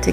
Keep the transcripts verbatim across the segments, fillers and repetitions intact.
to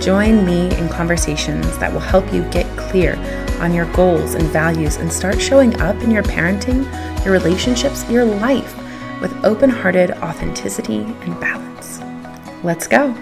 Join me in conversations that will help you get clear on your goals and values and start showing up in your parenting, your relationships, your life with open-hearted authenticity and balance. Let's go.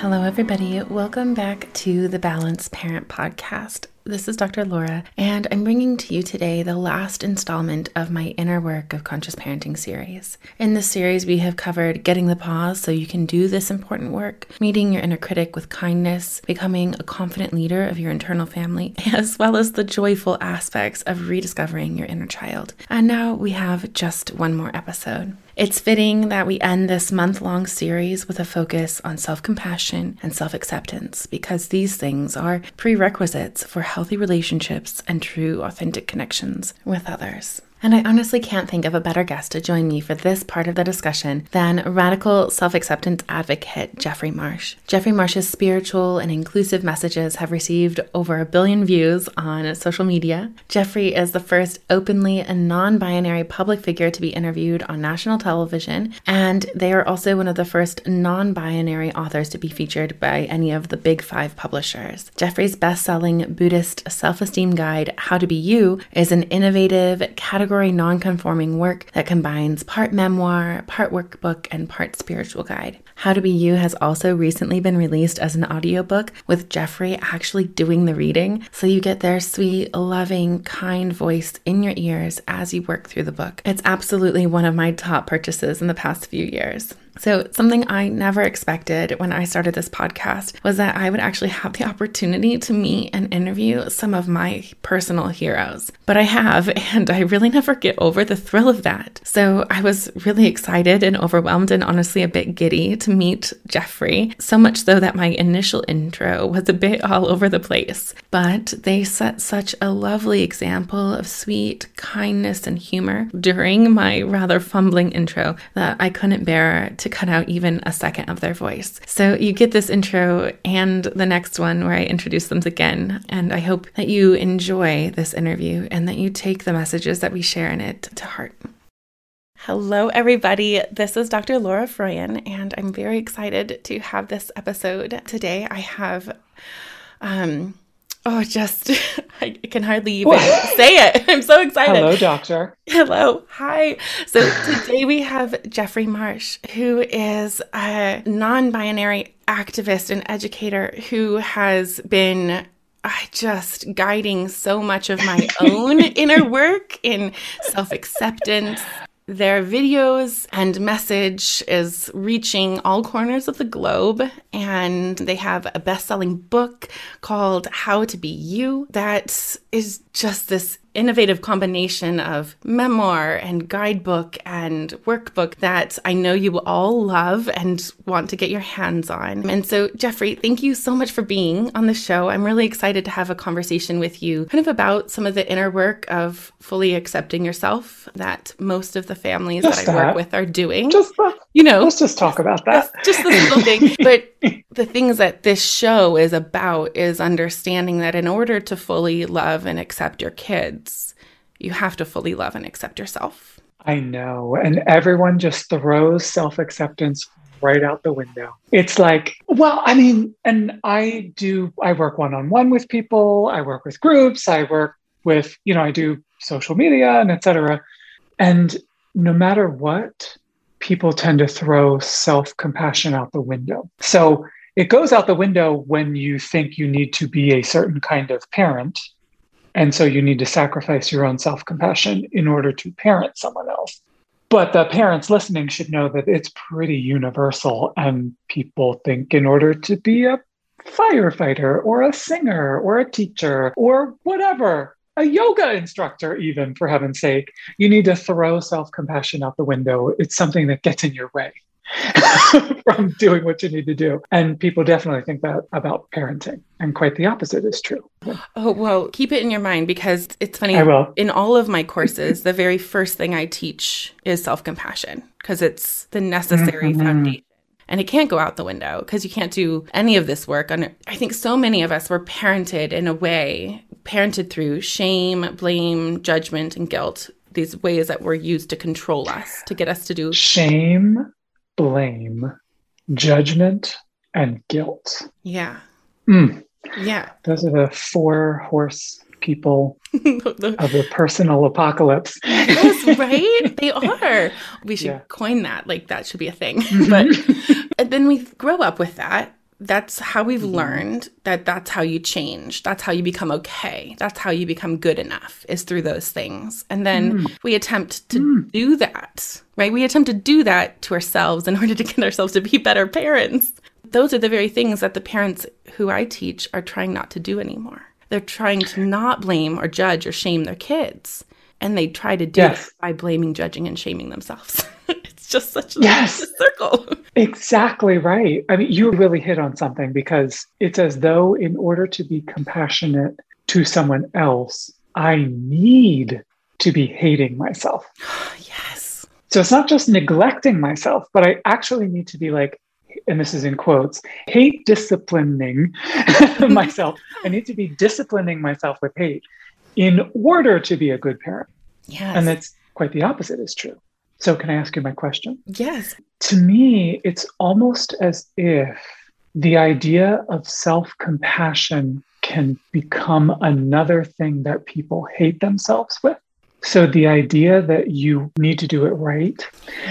Hello, everybody. Welcome back to the Balanced Parent Podcast. This is Doctor Laura, and I'm bringing to you today the last installment of my Inner Work of Conscious Parenting series. In this series, we have covered getting the pause so you can do this important work, meeting your inner critic with kindness, becoming a confident leader of your internal family, as well as the joyful aspects of rediscovering your inner child. And now we have just one more episode. It's fitting that we end this month-long series with a focus on self-compassion and self-acceptance, because these things are prerequisites for healthy relationships and true, authentic connections with others. And I honestly can't think of a better guest to join me for this part of the discussion than radical self-acceptance advocate Jeffrey Marsh. Jeffrey Marsh's spiritual and inclusive messages have received over a billion views on social media. Jeffrey is the first openly and non-binary public figure to be interviewed on national television, and they are also one of the first non-binary authors to be featured by any of the Big Five publishers. Jeffrey's best-selling Buddhist self-esteem guide, How to Be You, is an innovative, category non-conforming work that combines part memoir, part workbook, and part spiritual guide. How to Be You has also recently been released as an audiobook with Jeffrey actually doing the reading, so you get their sweet, loving, kind voice in your ears as you work through the book. It's absolutely one of my top purchases in the past few years. So something I never expected when I started this podcast was that I would actually have the opportunity to meet and interview some of my personal heroes. But I have, and I really never get over the thrill of that. So I was really excited and overwhelmed and honestly a bit giddy to meet Jeffrey, so much so that my initial intro was a bit all over the place. But they set such a lovely example of sweet kindness and humor during my rather fumbling intro that I couldn't bear to cut out even a second of their voice. So you get this intro and the next one where I introduce them again. And I hope that you enjoy this interview and that you take the messages that we share in it to heart. Hello, everybody. This is Doctor Laura Froyen, and I'm very excited to have this episode today. I have, um, oh, just, I can hardly even say it. I'm so excited. Hello, doctor. Hello. Hi. So today we have Jeffrey Marsh, who is a non-binary activist and educator who has been I just guiding so much of my own inner work in self-acceptance. Their videos and message is reaching all corners of the globe, and they have a best-selling book called How to Be You that is just this innovative combination of memoir and guidebook and workbook that I know you all love and want to get your hands on. And so, Jeffrey, thank you so much for being on the show. I'm really excited to have a conversation with you kind of about some of the inner work of fully accepting yourself that most of the families just that I that. work with are doing. Just that. You know, let's just talk about that. Just this little thing. But the things that this show is about is understanding that in order to fully love and accept your kids, you have to fully love and accept yourself. I know. And everyone just throws self-acceptance right out the window. It's like, well, I mean, and I do, I work one-on-one with people. I work with groups. I work with, you know, I do social media and et cetera. And no matter what, people tend to throw self-compassion out the window. So it goes out the window when you think you need to be a certain kind of parent. And so you need to sacrifice your own self-compassion in order to parent someone else. But the parents listening should know that it's pretty universal. And people think in order to be a firefighter or a singer or a teacher or whatever, a yoga instructor even, for heaven's sake, you need to throw self-compassion out the window. It's something that gets in your way from doing what you need to do. And people definitely think that about parenting. And quite the opposite is true. Oh, well, keep it in your mind, because it's funny. I will. In all of my courses, the very first thing I teach is self-compassion, because it's the necessary mm-hmm. foundation. And it can't go out the window, because you can't do any of this work on it. I think so many of us were parented in a way, parented through shame, blame, judgment, and guilt. These ways that were used to control us, to get us to do shame, blame, judgment, and guilt. Yeah. Mm. Yeah. Those are the four horse people of the personal apocalypse. Yes, right? They are. We should yeah. coin that. Like, that should be a thing. But and then we grow up with that. That's how we've mm-hmm. learned that that's how you change. That's how you become okay. That's how you become good enough, is through those things. And then mm. we attempt to mm. do that, right? We attempt to do that to ourselves in order to get ourselves to be better parents. Those are the very things that the parents who I teach are trying not to do anymore. They're trying to not blame or judge or shame their kids. And they try to do yes. it by blaming, judging, and shaming themselves. It's just such a yes. circle. Exactly right. I mean, you really hit on something, because it's as though in order to be compassionate to someone else, I need to be hating myself. Yes. So it's not just neglecting myself, but I actually need to be like, and this is in quotes, hate disciplining myself. I need to be disciplining myself with hate in order to be a good parent. Yes. And that's quite the opposite is true. So can I ask you my question? Yes. To me, it's almost as if the idea of self-compassion can become another thing that people hate themselves with. So the idea that you need to do it right.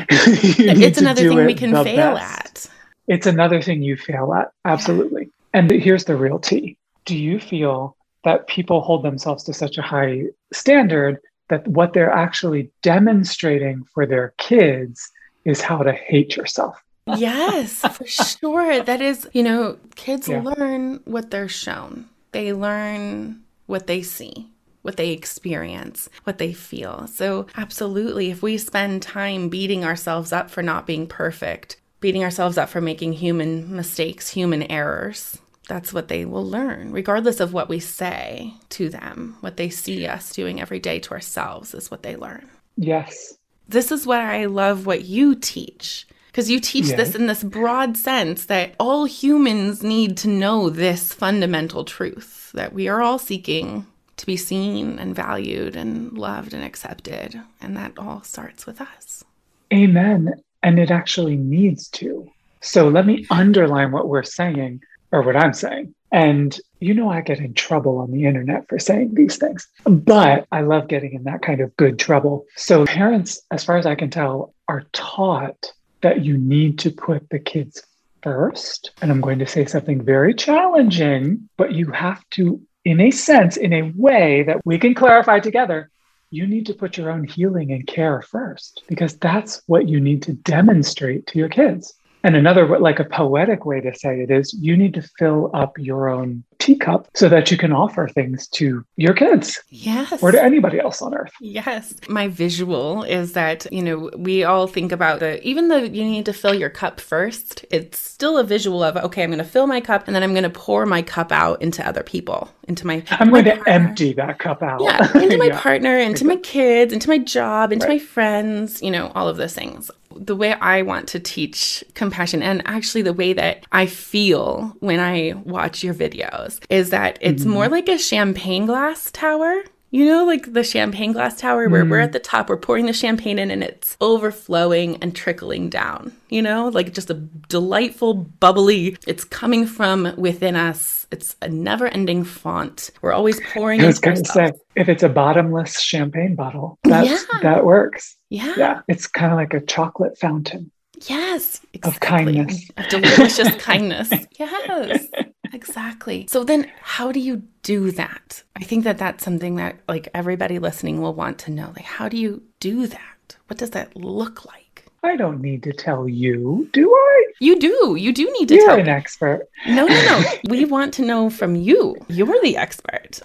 It's another thing we can fail at. It's another thing you fail at. Absolutely. And here's the real tea. Do you feel that people hold themselves to such a high standard that what they're actually demonstrating for their kids is how to hate yourself? Yes, for sure. That is, you know, kids yeah. learn what they're shown. They learn what they see, what they experience, what they feel. So absolutely, if we spend time beating ourselves up for not being perfect, beating ourselves up for making human mistakes, human errors, that's what they will learn, regardless of what we say to them. What they see us doing every day to ourselves is what they learn. Yes. This is why I love what you teach, because you teach yes. this in this broad sense that all humans need to know this fundamental truth, that we are all seeking to be seen and valued and loved and accepted. And that all starts with us. Amen. And it actually needs to. So let me underline what we're saying, or what I'm saying. And you know, I get in trouble on the internet for saying these things, but I love getting in that kind of good trouble. So parents, as far as I can tell, are taught that you need to put the kids first. And I'm going to say something very challenging, but you have to, in a sense, in a way that we can clarify together, you need to put your own healing and care first, because that's what you need to demonstrate to your kids. And another, like a poetic way to say it is, you need to fill up your own teacup so that you can offer things to your kids. Yes. Or to anybody else on earth. Yes. My visual is that, you know, we all think about the, even though you need to fill your cup first, it's still a visual of, okay, I'm going to fill my cup and then I'm going to pour my cup out into other people, into my I'm my going partner. to empty that cup out. Yeah, into my yeah. partner, into my kids, into my job, into right. my friends, you know, all of those things. The way I want to teach compassion, and actually the way that I feel when I watch your videos, is that it's mm-hmm. more like a champagne glass tower. You know, like the champagne glass tower where mm. we're at the top, we're pouring the champagne in and it's overflowing and trickling down, you know, like just a delightful, bubbly, it's coming from within us. It's a never ending font. We're always pouring. I was going to say, if it's a bottomless champagne bottle, that's, yeah. that works. Yeah. Yeah. It's kind of like a chocolate fountain. Yes. Exactly. Of kindness. Of delicious kindness. Yes. Exactly. So then how do you do that? I think that that's something that like everybody listening will want to know. Like, how do you do that? What does that look like? I don't need to tell you, do I? You do. You do need to You're tell me. You're an expert. No, no, no. We want to know from you. You're the expert.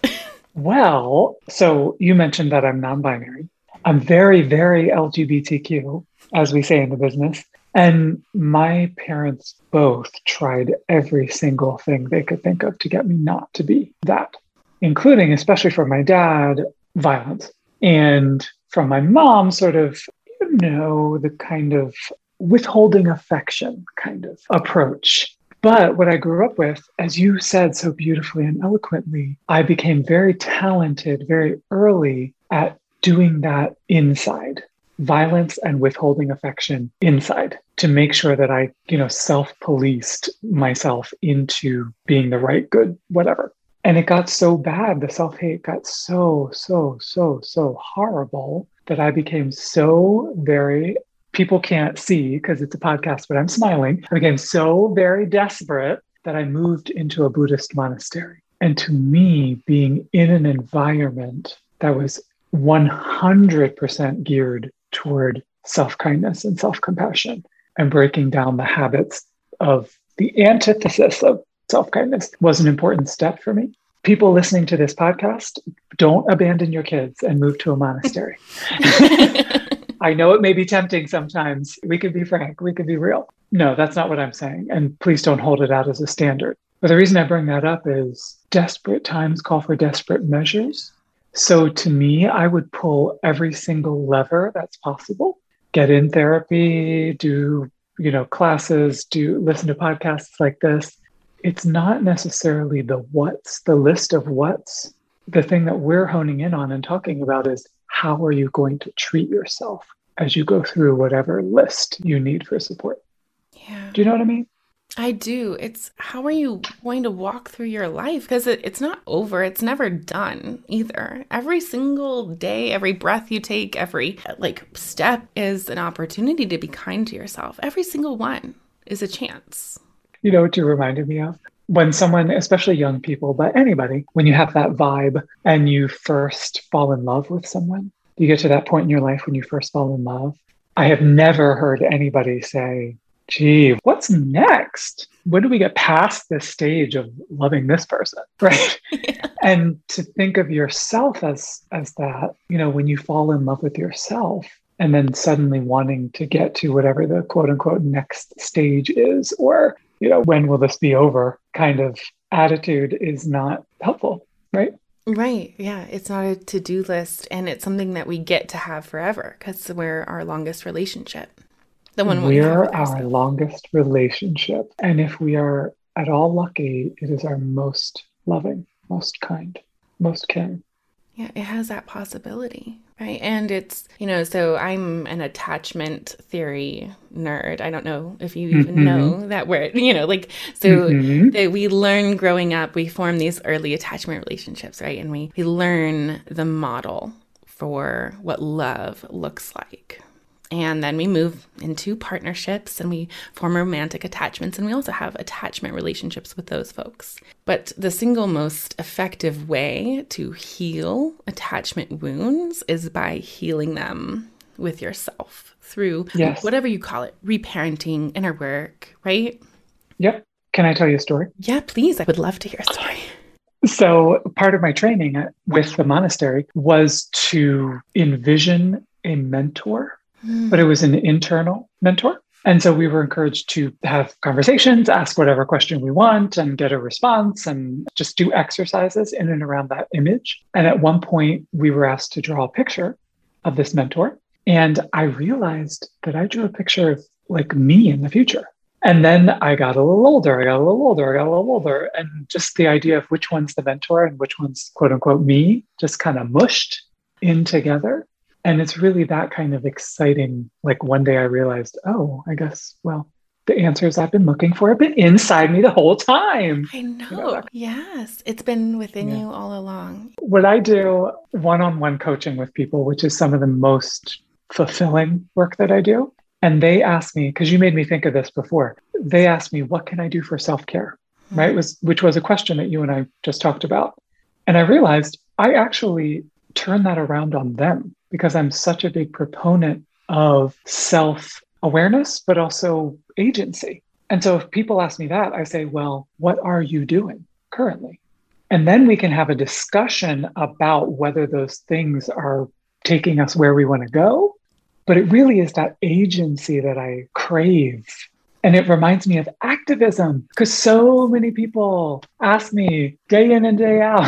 Well, so you mentioned that I'm non-binary. I'm very, very L G B T Q, as we say in the business. And my parents both tried every single thing they could think of to get me not to be that, including, especially for my dad, violence. And from my mom, sort of, you know, the kind of withholding affection kind of approach. But what I grew up with, as you said so beautifully and eloquently, I became very talented very early at doing that inside. Violence and withholding affection inside to make sure that I, you know, self-policed myself into being the right, good, whatever. And it got so bad. The self-hate got so, so, so, so horrible that I became so very, people can't see because it's a podcast, but I'm smiling. I became so very desperate that I moved into a Buddhist monastery. And to me, being in an environment that was one hundred percent geared toward self-kindness and self-compassion and breaking down the habits of the antithesis of self-kindness was an important step for me. People listening to this podcast, don't abandon your kids and move to a monastery. I know it may be tempting sometimes. We can be frank. We can be real. No, that's not what I'm saying. And please don't hold it out as a standard. But the reason I bring that up is desperate times call for desperate measures. So to me, I would pull every single lever that's possible, get in therapy, do, you know, classes, do listen to podcasts like this. It's not necessarily the what's, the list of what's. The thing that we're honing in on and talking about is how are you going to treat yourself as you go through whatever list you need for support? Yeah. Do you know what I mean? I do. It's how are you going to walk through your life? Because it, it's not over. It's never done either. Every single day, every breath you take, every like step is an opportunity to be kind to yourself. Every single one is a chance. You know what you reminded me of? When someone, especially young people, but anybody, when you have that vibe and you first fall in love with someone, you get to that point in your life when you first fall in love. I have never heard anybody say, gee, what's next? When do we get past this stage of loving this person, right? Yeah. And to think of yourself as as that, you know, when you fall in love with yourself and then suddenly wanting to get to whatever the quote unquote next stage is, or, you know, when will this be over kind of attitude is not helpful, right? Right. Yeah. It's not a to-do list. And it's something that we get to have forever because we're our longest relationship. The one we are our longest relationship. And if we are at all lucky, it is our most loving, most kind, most caring. Yeah, it has that possibility, right? And it's, you know, so I'm an attachment theory nerd. I don't know if you even mm-hmm. know that word, you know, like, so mm-hmm. that we learn growing up, we form these early attachment relationships, right? And we, we learn the model for what love looks like. And then we move into partnerships and we form romantic attachments. And we also have attachment relationships with those folks. But the single most effective way to heal attachment wounds is by healing them with yourself through yes. whatever you call it, reparenting, inner work, right? Yep. Can I tell you a story? Yeah, please. I would love to hear a story. So part of my training with the monastery was to envision a mentor. But it was an internal mentor. And so we were encouraged to have conversations, ask whatever question we want and get a response and just do exercises in and around that image. And at one point, we were asked to draw a picture of this mentor. And I realized that I drew a picture of like me in the future. And then I got a little older, I got a little older, I got a little older. And just the idea of which one's the mentor and which one's quote unquote me just kind of mushed in together. And it's really that kind of exciting, like one day I realized, oh, I guess, well, the answers I've been looking for have been inside me the whole time. I know. You know that. Yes. It's been within yeah. you all along. What I do one-on-one coaching with people, which is some of the most fulfilling work that I do. And they asked me, because you made me think of this before, they asked me, what can I do for self-care? Mm-hmm. Right? It was, which was a question that you and I just talked about. And I realized I actually turned that around on them because I'm such a big proponent of self-awareness, but also agency. And so if people ask me that, I say, well, what are you doing currently? And then we can have a discussion about whether those things are taking us where we want to go. But it really is that agency that I crave. And it reminds me of activism, because so many people ask me day in and day out.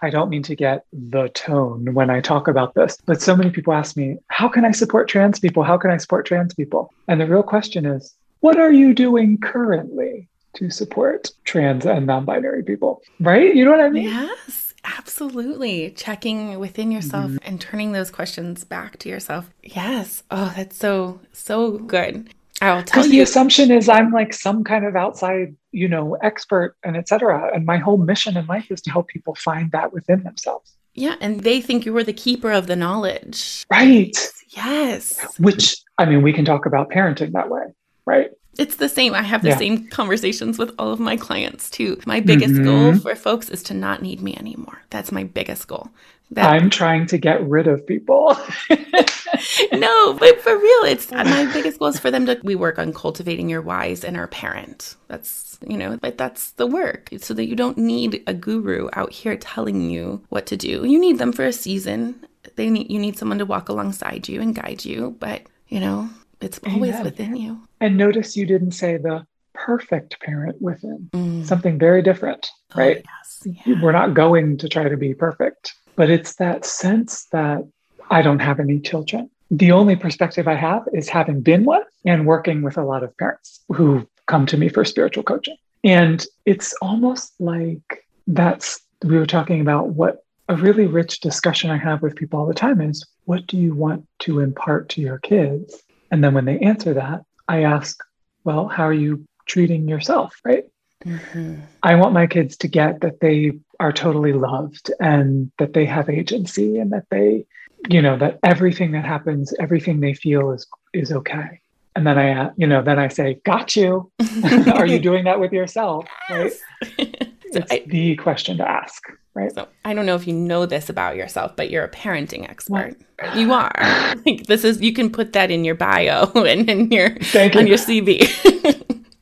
I don't mean to get the tone when I talk about this, but so many people ask me, how can I support trans people? How can I support trans people? And the real question is, what are you doing currently to support trans and non-binary people? Right? You know what I mean? Yes. Absolutely. Checking within yourself mm-hmm. and turning those questions back to yourself. Yes. Oh, that's so, so good. I'll tell you. The assumption is I'm like some kind of outside, you know, expert and et cetera. And my whole mission in life is to help people find that within themselves. Yeah. And they think you were the keeper of the knowledge. Right. Yes. Which, I mean, we can talk about parenting that way, right? It's the same. I have the yeah. same conversations with all of my clients too. My biggest mm-hmm. goal for folks is to not need me anymore. That's my biggest goal. That- I'm trying to get rid of people. No, but for real, it's my biggest goal is for them to, we work on cultivating your wise inner parent. That's, you know, but that's the work so that you don't need a guru out here telling you what to do. You need them for a season. They need, you need someone to walk alongside you and guide you, but you know, it's always Amen. Within you. And notice you didn't say the perfect parent within. Mm. Something very different, oh, right? Yes. Yeah. We're not going to try to be perfect, but it's that sense that I don't have any children. The only perspective I have is having been one and working with a lot of parents who come to me for spiritual coaching. And it's almost like that's, we were talking about what a really rich discussion I have with people all the time is, what do you want to impart to your kids? And then when they answer that, I ask, well, how are you treating yourself, right? Mm-hmm. I want my kids to get that they are totally loved and that they have agency and that they, you know, that everything that happens, everything they feel is is okay. And then I, you know, then I say, got you. Are you doing that with yourself? Yes. Right? So it's I, the question to ask, right? So I don't know if you know this about yourself, but you're a parenting expert. What? You are. Like, this is, you can put that in your bio and in your Thank on you. Your C V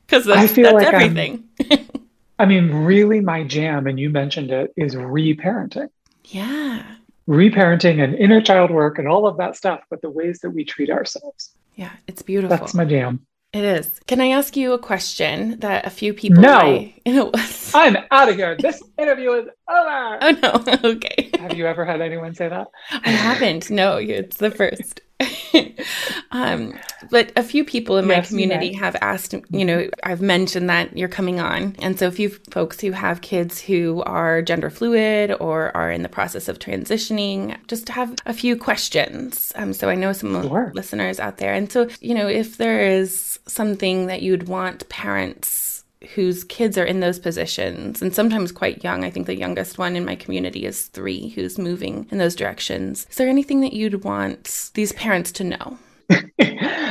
because that's, I feel that's like everything. I mean, really, my jam, and you mentioned it, is reparenting. Yeah, reparenting and inner child work and all of that stuff, but the ways that we treat ourselves. Yeah, it's beautiful. That's my jam. It is. Can I ask you a question that a few people... No. I, you know, I'm out of here. This interview is over. Oh, no. Okay. Have you ever had anyone say that? I haven't. No, it's the first. um, but a few people in yes, my community yes. have asked, you know, I've mentioned that you're coming on. And so a few folks who have kids who are gender fluid or are in the process of transitioning just have a few questions. Um, so I know some sure. listeners out there. And so, you know, if there is something that you'd want parents whose kids are in those positions, and sometimes quite young. I think the youngest one in my community is three, who's moving in those directions. Is there anything that you'd want these parents to know?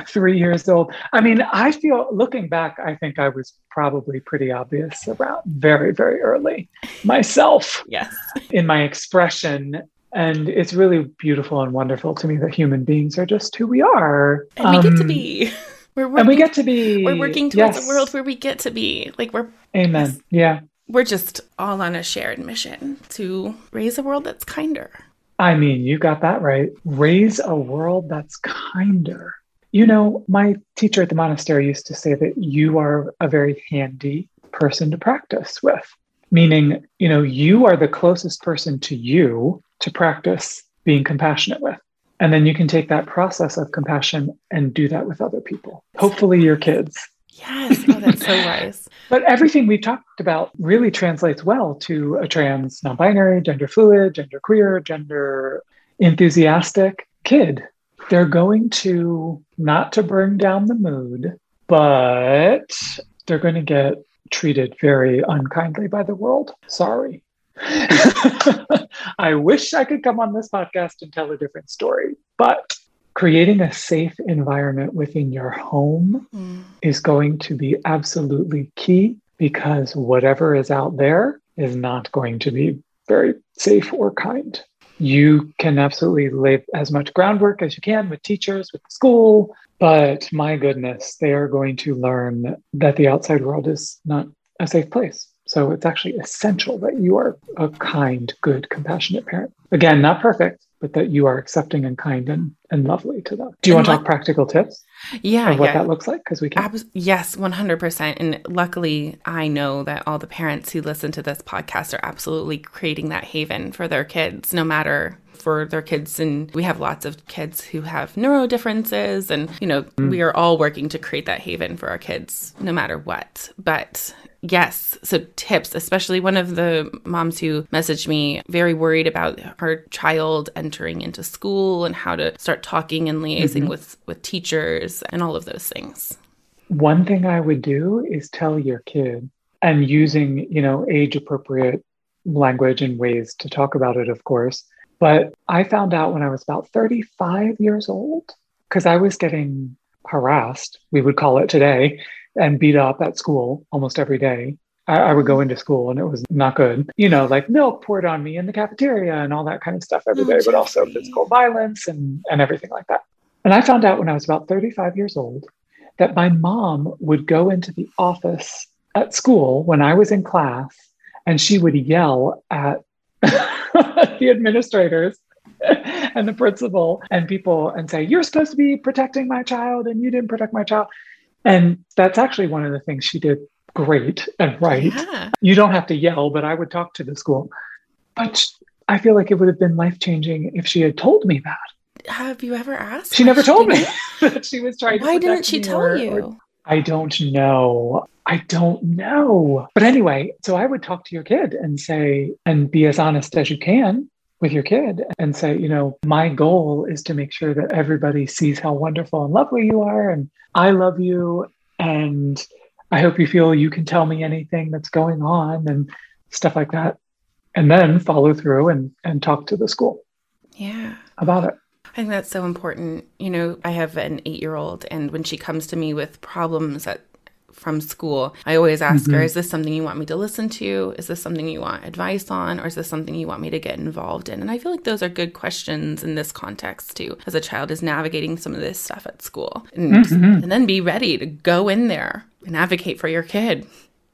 Three years old. I mean, I feel, looking back, I think I was probably pretty obvious around very, very early myself. Yes. In my expression. And it's really beautiful and wonderful to me that human beings are just who we are. And um, we get to be... We're working, and we get to be. We're working towards yes. a world where we get to be. Like we're. Amen. Just, yeah. We're just all on a shared mission to raise a world that's kinder. I mean, you got that right. Raise a world that's kinder. You know, my teacher at the monastery used to say that you are a very handy person to practice with, meaning, you know, you are the closest person to you to practice being compassionate with. And then you can take that process of compassion and do that with other people. Hopefully your kids. Yes. Oh, that's so wise. But everything we talked about really translates well to a trans, non-binary, gender fluid, gender queer, gender enthusiastic kid. They're going to, not to bring down the mood, but they're going to get treated very unkindly by the world. Sorry. I wish I could come on this podcast and tell a different story, but creating a safe environment within your home mm. is going to be absolutely key, because whatever is out there is not going to be very safe or kind. You can absolutely lay as much groundwork as you can with teachers, with school, but my goodness, they are going to learn that the outside world is not a safe place. So it's actually essential that you are a kind, good, compassionate parent. Again, not perfect, but that you are accepting and kind and, and lovely to them. Do you and want to what, talk practical tips? Yeah. Of what yeah. that looks like? Because we can. Ab- yes, one hundred percent. And luckily, I know that all the parents who listen to this podcast are absolutely creating that haven for their kids, no matter for their kids. And we have lots of kids who have neuro differences. And, you know, mm. we are all working to create that haven for our kids, no matter what. But yes. So tips, especially one of the moms who messaged me very worried about her child entering into school and how to start talking and liaising mm-hmm. with, with teachers and all of those things. One thing I would do is tell your kid, and using, you know, age appropriate language and ways to talk about it, of course. But I found out when I was about thirty-five years old, because I was getting harassed, we would call it today, and beat up at school almost every day. I, I would go into school and it was not good. You know, like milk poured on me in the cafeteria and all that kind of stuff every day, but also physical violence and, and everything like that. And I found out when I was about thirty-five years old that my mom would go into the office at school when I was in class, and she would yell at the administrators and the principal and people and say, "You're supposed to be protecting my child and you didn't protect my child." And that's actually one of the things she did great and right. Yeah. You don't have to yell, but I would talk to the school. But I feel like it would have been life-changing if she had told me that. Have you ever asked? She never told me that she was trying to protect me. Why didn't she tell you? I don't know. I don't know. But anyway, so I would talk to your kid and say, and be as honest as you can with your kid and say, you know, my goal is to make sure that everybody sees how wonderful and lovely you are. And I love you. And I hope you feel you can tell me anything that's going on and stuff like that. And then follow through and, and talk to the school. Yeah. About it. I think that's so important. You know, I have an eight-year-old, and when she comes to me with problems at from school, I always ask mm-hmm. her, is this something you want me to listen to? Is this something you want advice on? Or is this something you want me to get involved in? And I feel like those are good questions in this context too, as a child is navigating some of this stuff at school. And, mm-hmm. and then be ready to go in there and advocate for your kid.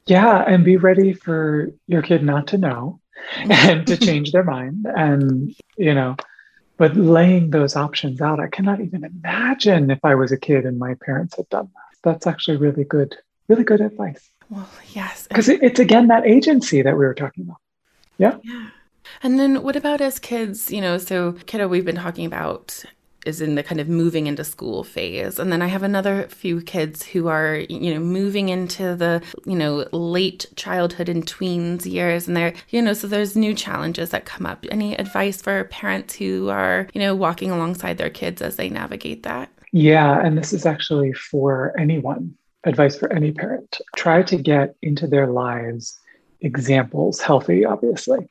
Yeah. And be ready for your kid not to know and to change their mind. And, you know, but laying those options out, I cannot even imagine if I was a kid and my parents had done that. That's actually really good. Really good advice. Well, yes. Because it, it's, again, that agency that we were talking about. Yeah. Yeah. And then what about as kids, you know, so kiddo we've been talking about is in the kind of moving into school phase. And then I have another few kids who are, you know, moving into the, you know, late childhood and tweens years. And they're, you know, so there's new challenges that come up. Any advice for parents who are, you know, walking alongside their kids as they navigate that? Yeah. And this is actually for anyone. Advice for any parent. Try to get into their lives examples, healthy, obviously,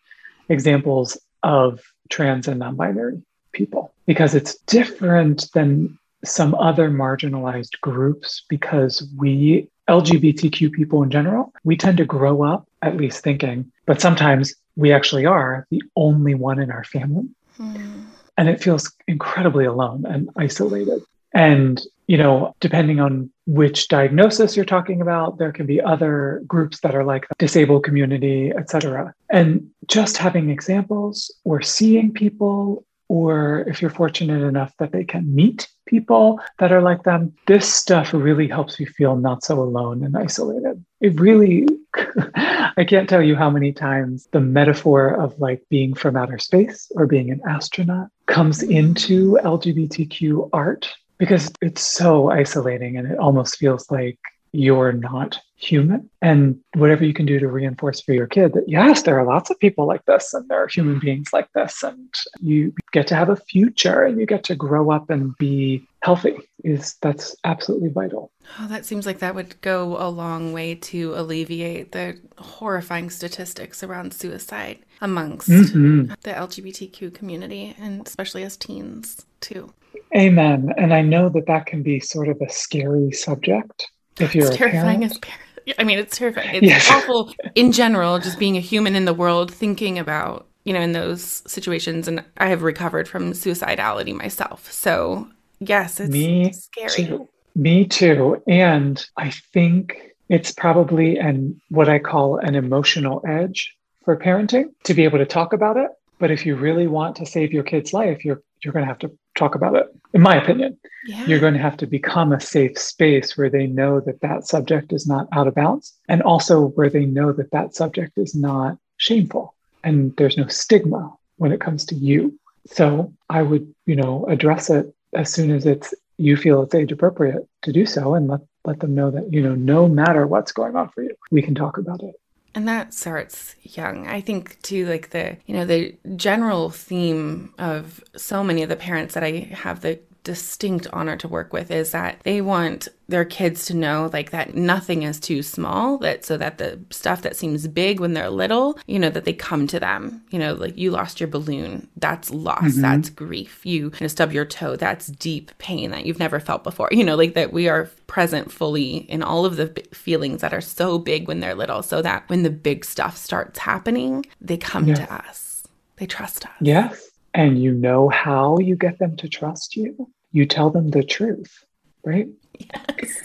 examples of trans and non-binary people, because it's different than some other marginalized groups, because we L G B T Q people in general, we tend to grow up at least thinking, but sometimes we actually are the only one in our family. Mm. And it feels incredibly alone and isolated. And, you know, depending on which diagnosis you're talking about, there can be other groups that are like the disabled community, et cetera. And just having examples or seeing people, or if you're fortunate enough that they can meet people that are like them, this stuff really helps you feel not so alone and isolated. It really, I can't tell you how many times the metaphor of like being from outer space or being an astronaut comes into L G B T Q art, because it's so isolating and it almost feels like you're not human. And whatever you can do to reinforce for your kid that, yes, there are lots of people like this and there are human beings like this, and you get to have a future and you get to grow up and be healthy, is that's absolutely vital. Oh, that seems like that would go a long way to alleviate the horrifying statistics around suicide amongst mm-hmm. the L G B T Q community, and especially as teens too. Amen. And I know that that can be sort of a scary subject. If you're it's terrifying parent. as parents. I mean, it's terrifying. It's yes. awful in general, just being a human in the world, thinking about, you know, in those situations. And I have recovered from suicidality myself. So yes, it's Me scary. Too. Me too. And I think it's probably an what I call an emotional edge for parenting to be able to talk about it. But if you really want to save your kid's life, you're you're going to have to talk about it, in my opinion. Yeah. You're going to have to become a safe space where they know that that subject is not out of bounds, and also where they know that that subject is not shameful and there's no stigma when it comes to you. So I would, you know, address it as soon as it's you feel it's age appropriate to do so, and let, let them know that, you know, no matter what's going on for you, we can talk about it. And that starts young. I think too, like the, you know, the general theme of so many of the parents that I have the distinct honor to work with is that they want their kids to know, like, that nothing is too small, that so that the stuff that seems big when they're little, you know, that they come to them, you know, like, you lost your balloon, that's loss, mm-hmm. that's grief, you, you know, stub your toe, that's deep pain that you've never felt before, you know, like, that we are present fully in all of the b- feelings that are so big when they're little, so that when the big stuff starts happening, they come yes. to us, they trust us. Yes. And you know how you get them to trust you? You tell them the truth, right? Yes.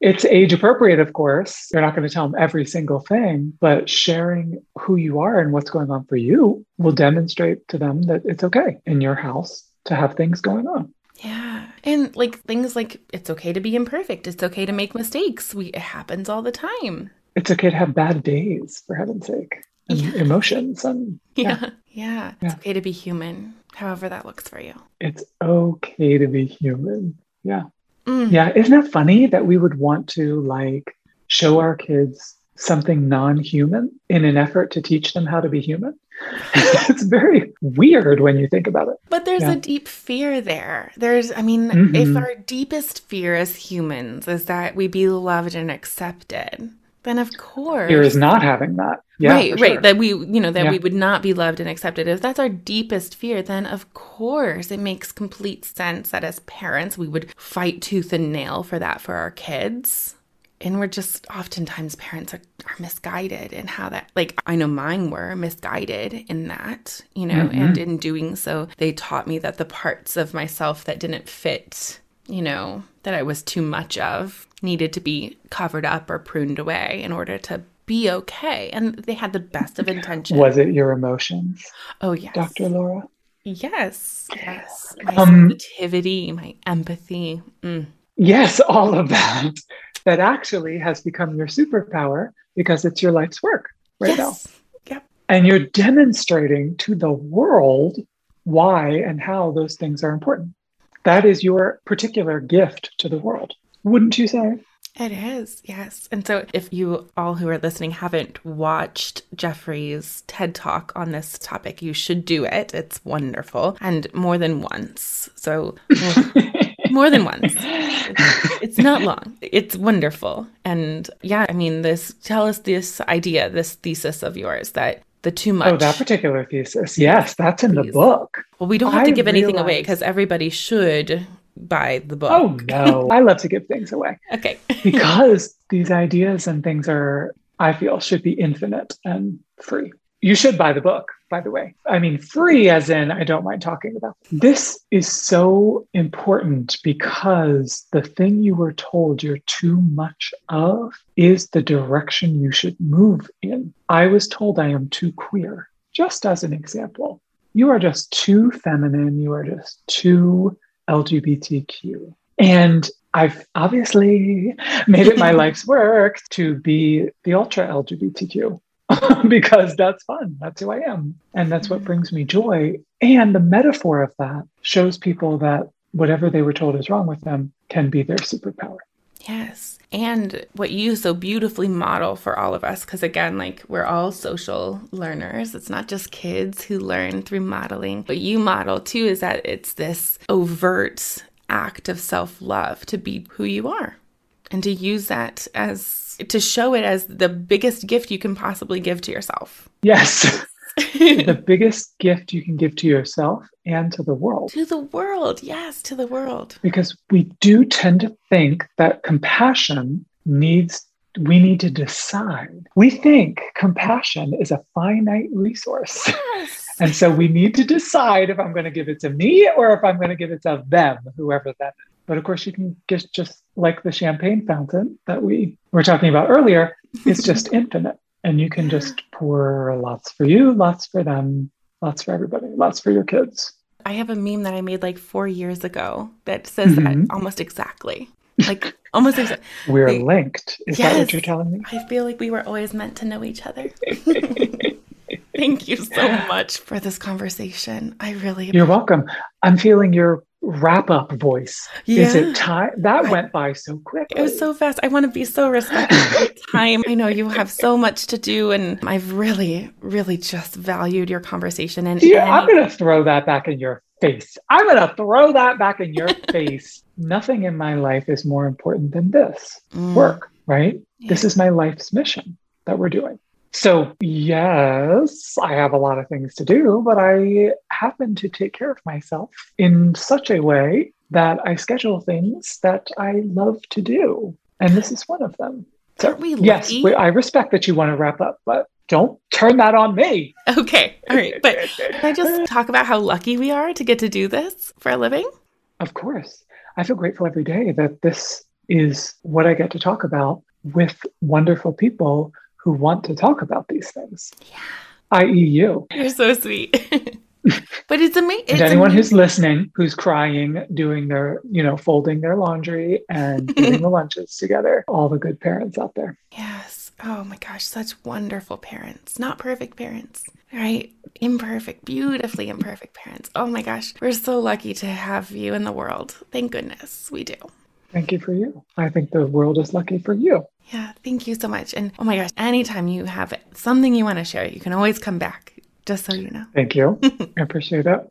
It's age appropriate, of course. You're not going to tell them every single thing, but sharing who you are and what's going on for you will demonstrate to them that it's okay in your house to have things going on. Yeah. And like things like, it's okay to be imperfect. It's okay to make mistakes. We, it happens all the time. It's okay to have bad days, for heaven's sake. And yeah. emotions. And yeah. yeah. Yeah. It's yeah. okay to be human, however that looks for you. It's okay to be human. Yeah. Mm. Yeah. Isn't it funny that we would want to, like, show our kids something non-human in an effort to teach them how to be human? It's very weird when you think about it. But there's yeah. a deep fear there. There's, I mean, mm-hmm. if our deepest fear as humans is that we be loved and accepted, then of course. Fear is not having that. Yeah, right, right. Sure. That we, you know, that yeah. we would not be loved and accepted. If that's our deepest fear, then of course it makes complete sense that as parents, we would fight tooth and nail for that for our kids. And we're just, oftentimes parents are, are misguided in how that, like, I know mine were misguided in that, you know, mm-hmm. and in doing so, they taught me that the parts of myself that didn't fit, you know, that I was too much of, needed to be covered up or pruned away in order to be okay. And they had the best of intentions. Was it your emotions? Oh, yes. Doctor Laura? Yes. Yes. My um, sensitivity, my empathy. Mm. Yes, all of that. That actually has become your superpower because it's your life's work right yes. now. Yep. And you're demonstrating to the world why and how those things are important. That is your particular gift to the world. Wouldn't you say? It is, yes. And so if you all who are listening haven't watched Jeffrey's TED Talk on this topic, you should do it. It's wonderful. And more than once. So more than once. It's not long. It's wonderful. And yeah, I mean, this, tell us this idea, this thesis of yours that the too much. Oh, that particular thesis. Yes, that's in Please. the book. Well, we don't have I to give realized... anything away because everybody should by the book. Oh, no. I love to give things away. Okay. Because these ideas and things are, I feel, should be infinite and free. You should buy the book, by the way. I mean, free as in, I don't mind talking about it. This is so important because the thing you were told you're too much of is the direction you should move in. I was told I am too queer, just as an example. You are just too feminine. You are just too L G B T Q. And I've obviously made it my life's work to be the ultra L G B T Q because that's fun. That's who I am. And that's what brings me joy. And the metaphor of that shows people that whatever they were told is wrong with them can be their superpower. Yes. And what you so beautifully model for all of us, because again, like we're all social learners. It's not just kids who learn through modeling. What you model too is that it's this overt act of self-love to be who you are and to use that as, to show it as the biggest gift you can possibly give to yourself. Yes. The biggest gift you can give to yourself and to the world. To the world. Yes, to the world. Because we do tend to think that compassion needs, we need to decide. We think compassion is a finite resource. Yes. And so we need to decide if I'm going to give it to me or if I'm going to give it to them, whoever that is. But of course, you can get just like the champagne fountain that we were talking about earlier. It's just infinite. And you can just pour lots for you, lots for them, lots for everybody, lots for your kids. I have a meme that I made like four years ago that says mm-hmm. that almost exactly. Like almost exactly. We're like, linked. Is yes, that what you're telling me? I feel like we were always meant to know each other. Thank you so much for this conversation. I really You're welcome. I'm feeling your wrap-up voice. Yeah. Is it time? That I, went by so quickly. It was so fast. I want to be so respectful of time. I know you have so much to do, and I've really, really just valued your conversation. And yeah, any- I'm going to throw that back in your face. I'm going to throw that back in your face. Nothing in my life is more important than this mm. work, right? Yeah. This is my life's mission that we're doing. So yes, I have a lot of things to do, but I happen to take care of myself in such a way that I schedule things that I love to do. And this is one of them. So we yes, we, I respect that you want to wrap up, but don't turn that on me. Okay. All right. But can I just talk about how lucky we are to get to do this for a living? Of course. I feel grateful every day that this is what I get to talk about with wonderful people who want to talk about these things, yeah. that is you. You're so sweet. But it's amazing. And anyone who's listening, who's crying, doing their, you know, folding their laundry and eating the lunches together, all the good parents out there. Yes. Oh my gosh, such wonderful parents. Not perfect parents, right? Imperfect, beautifully imperfect parents. Oh my gosh, we're so lucky to have you in the world. Thank goodness we do. Thank you for you. I think the world is lucky for you. Yeah, thank you so much. And oh my gosh, anytime you have something you want to share, you can always come back, just so you know. Thank you. I appreciate that.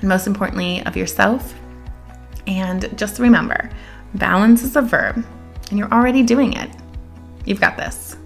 and most importantly, of yourself. And just remember, balance is a verb, and you're already doing it. You've got this.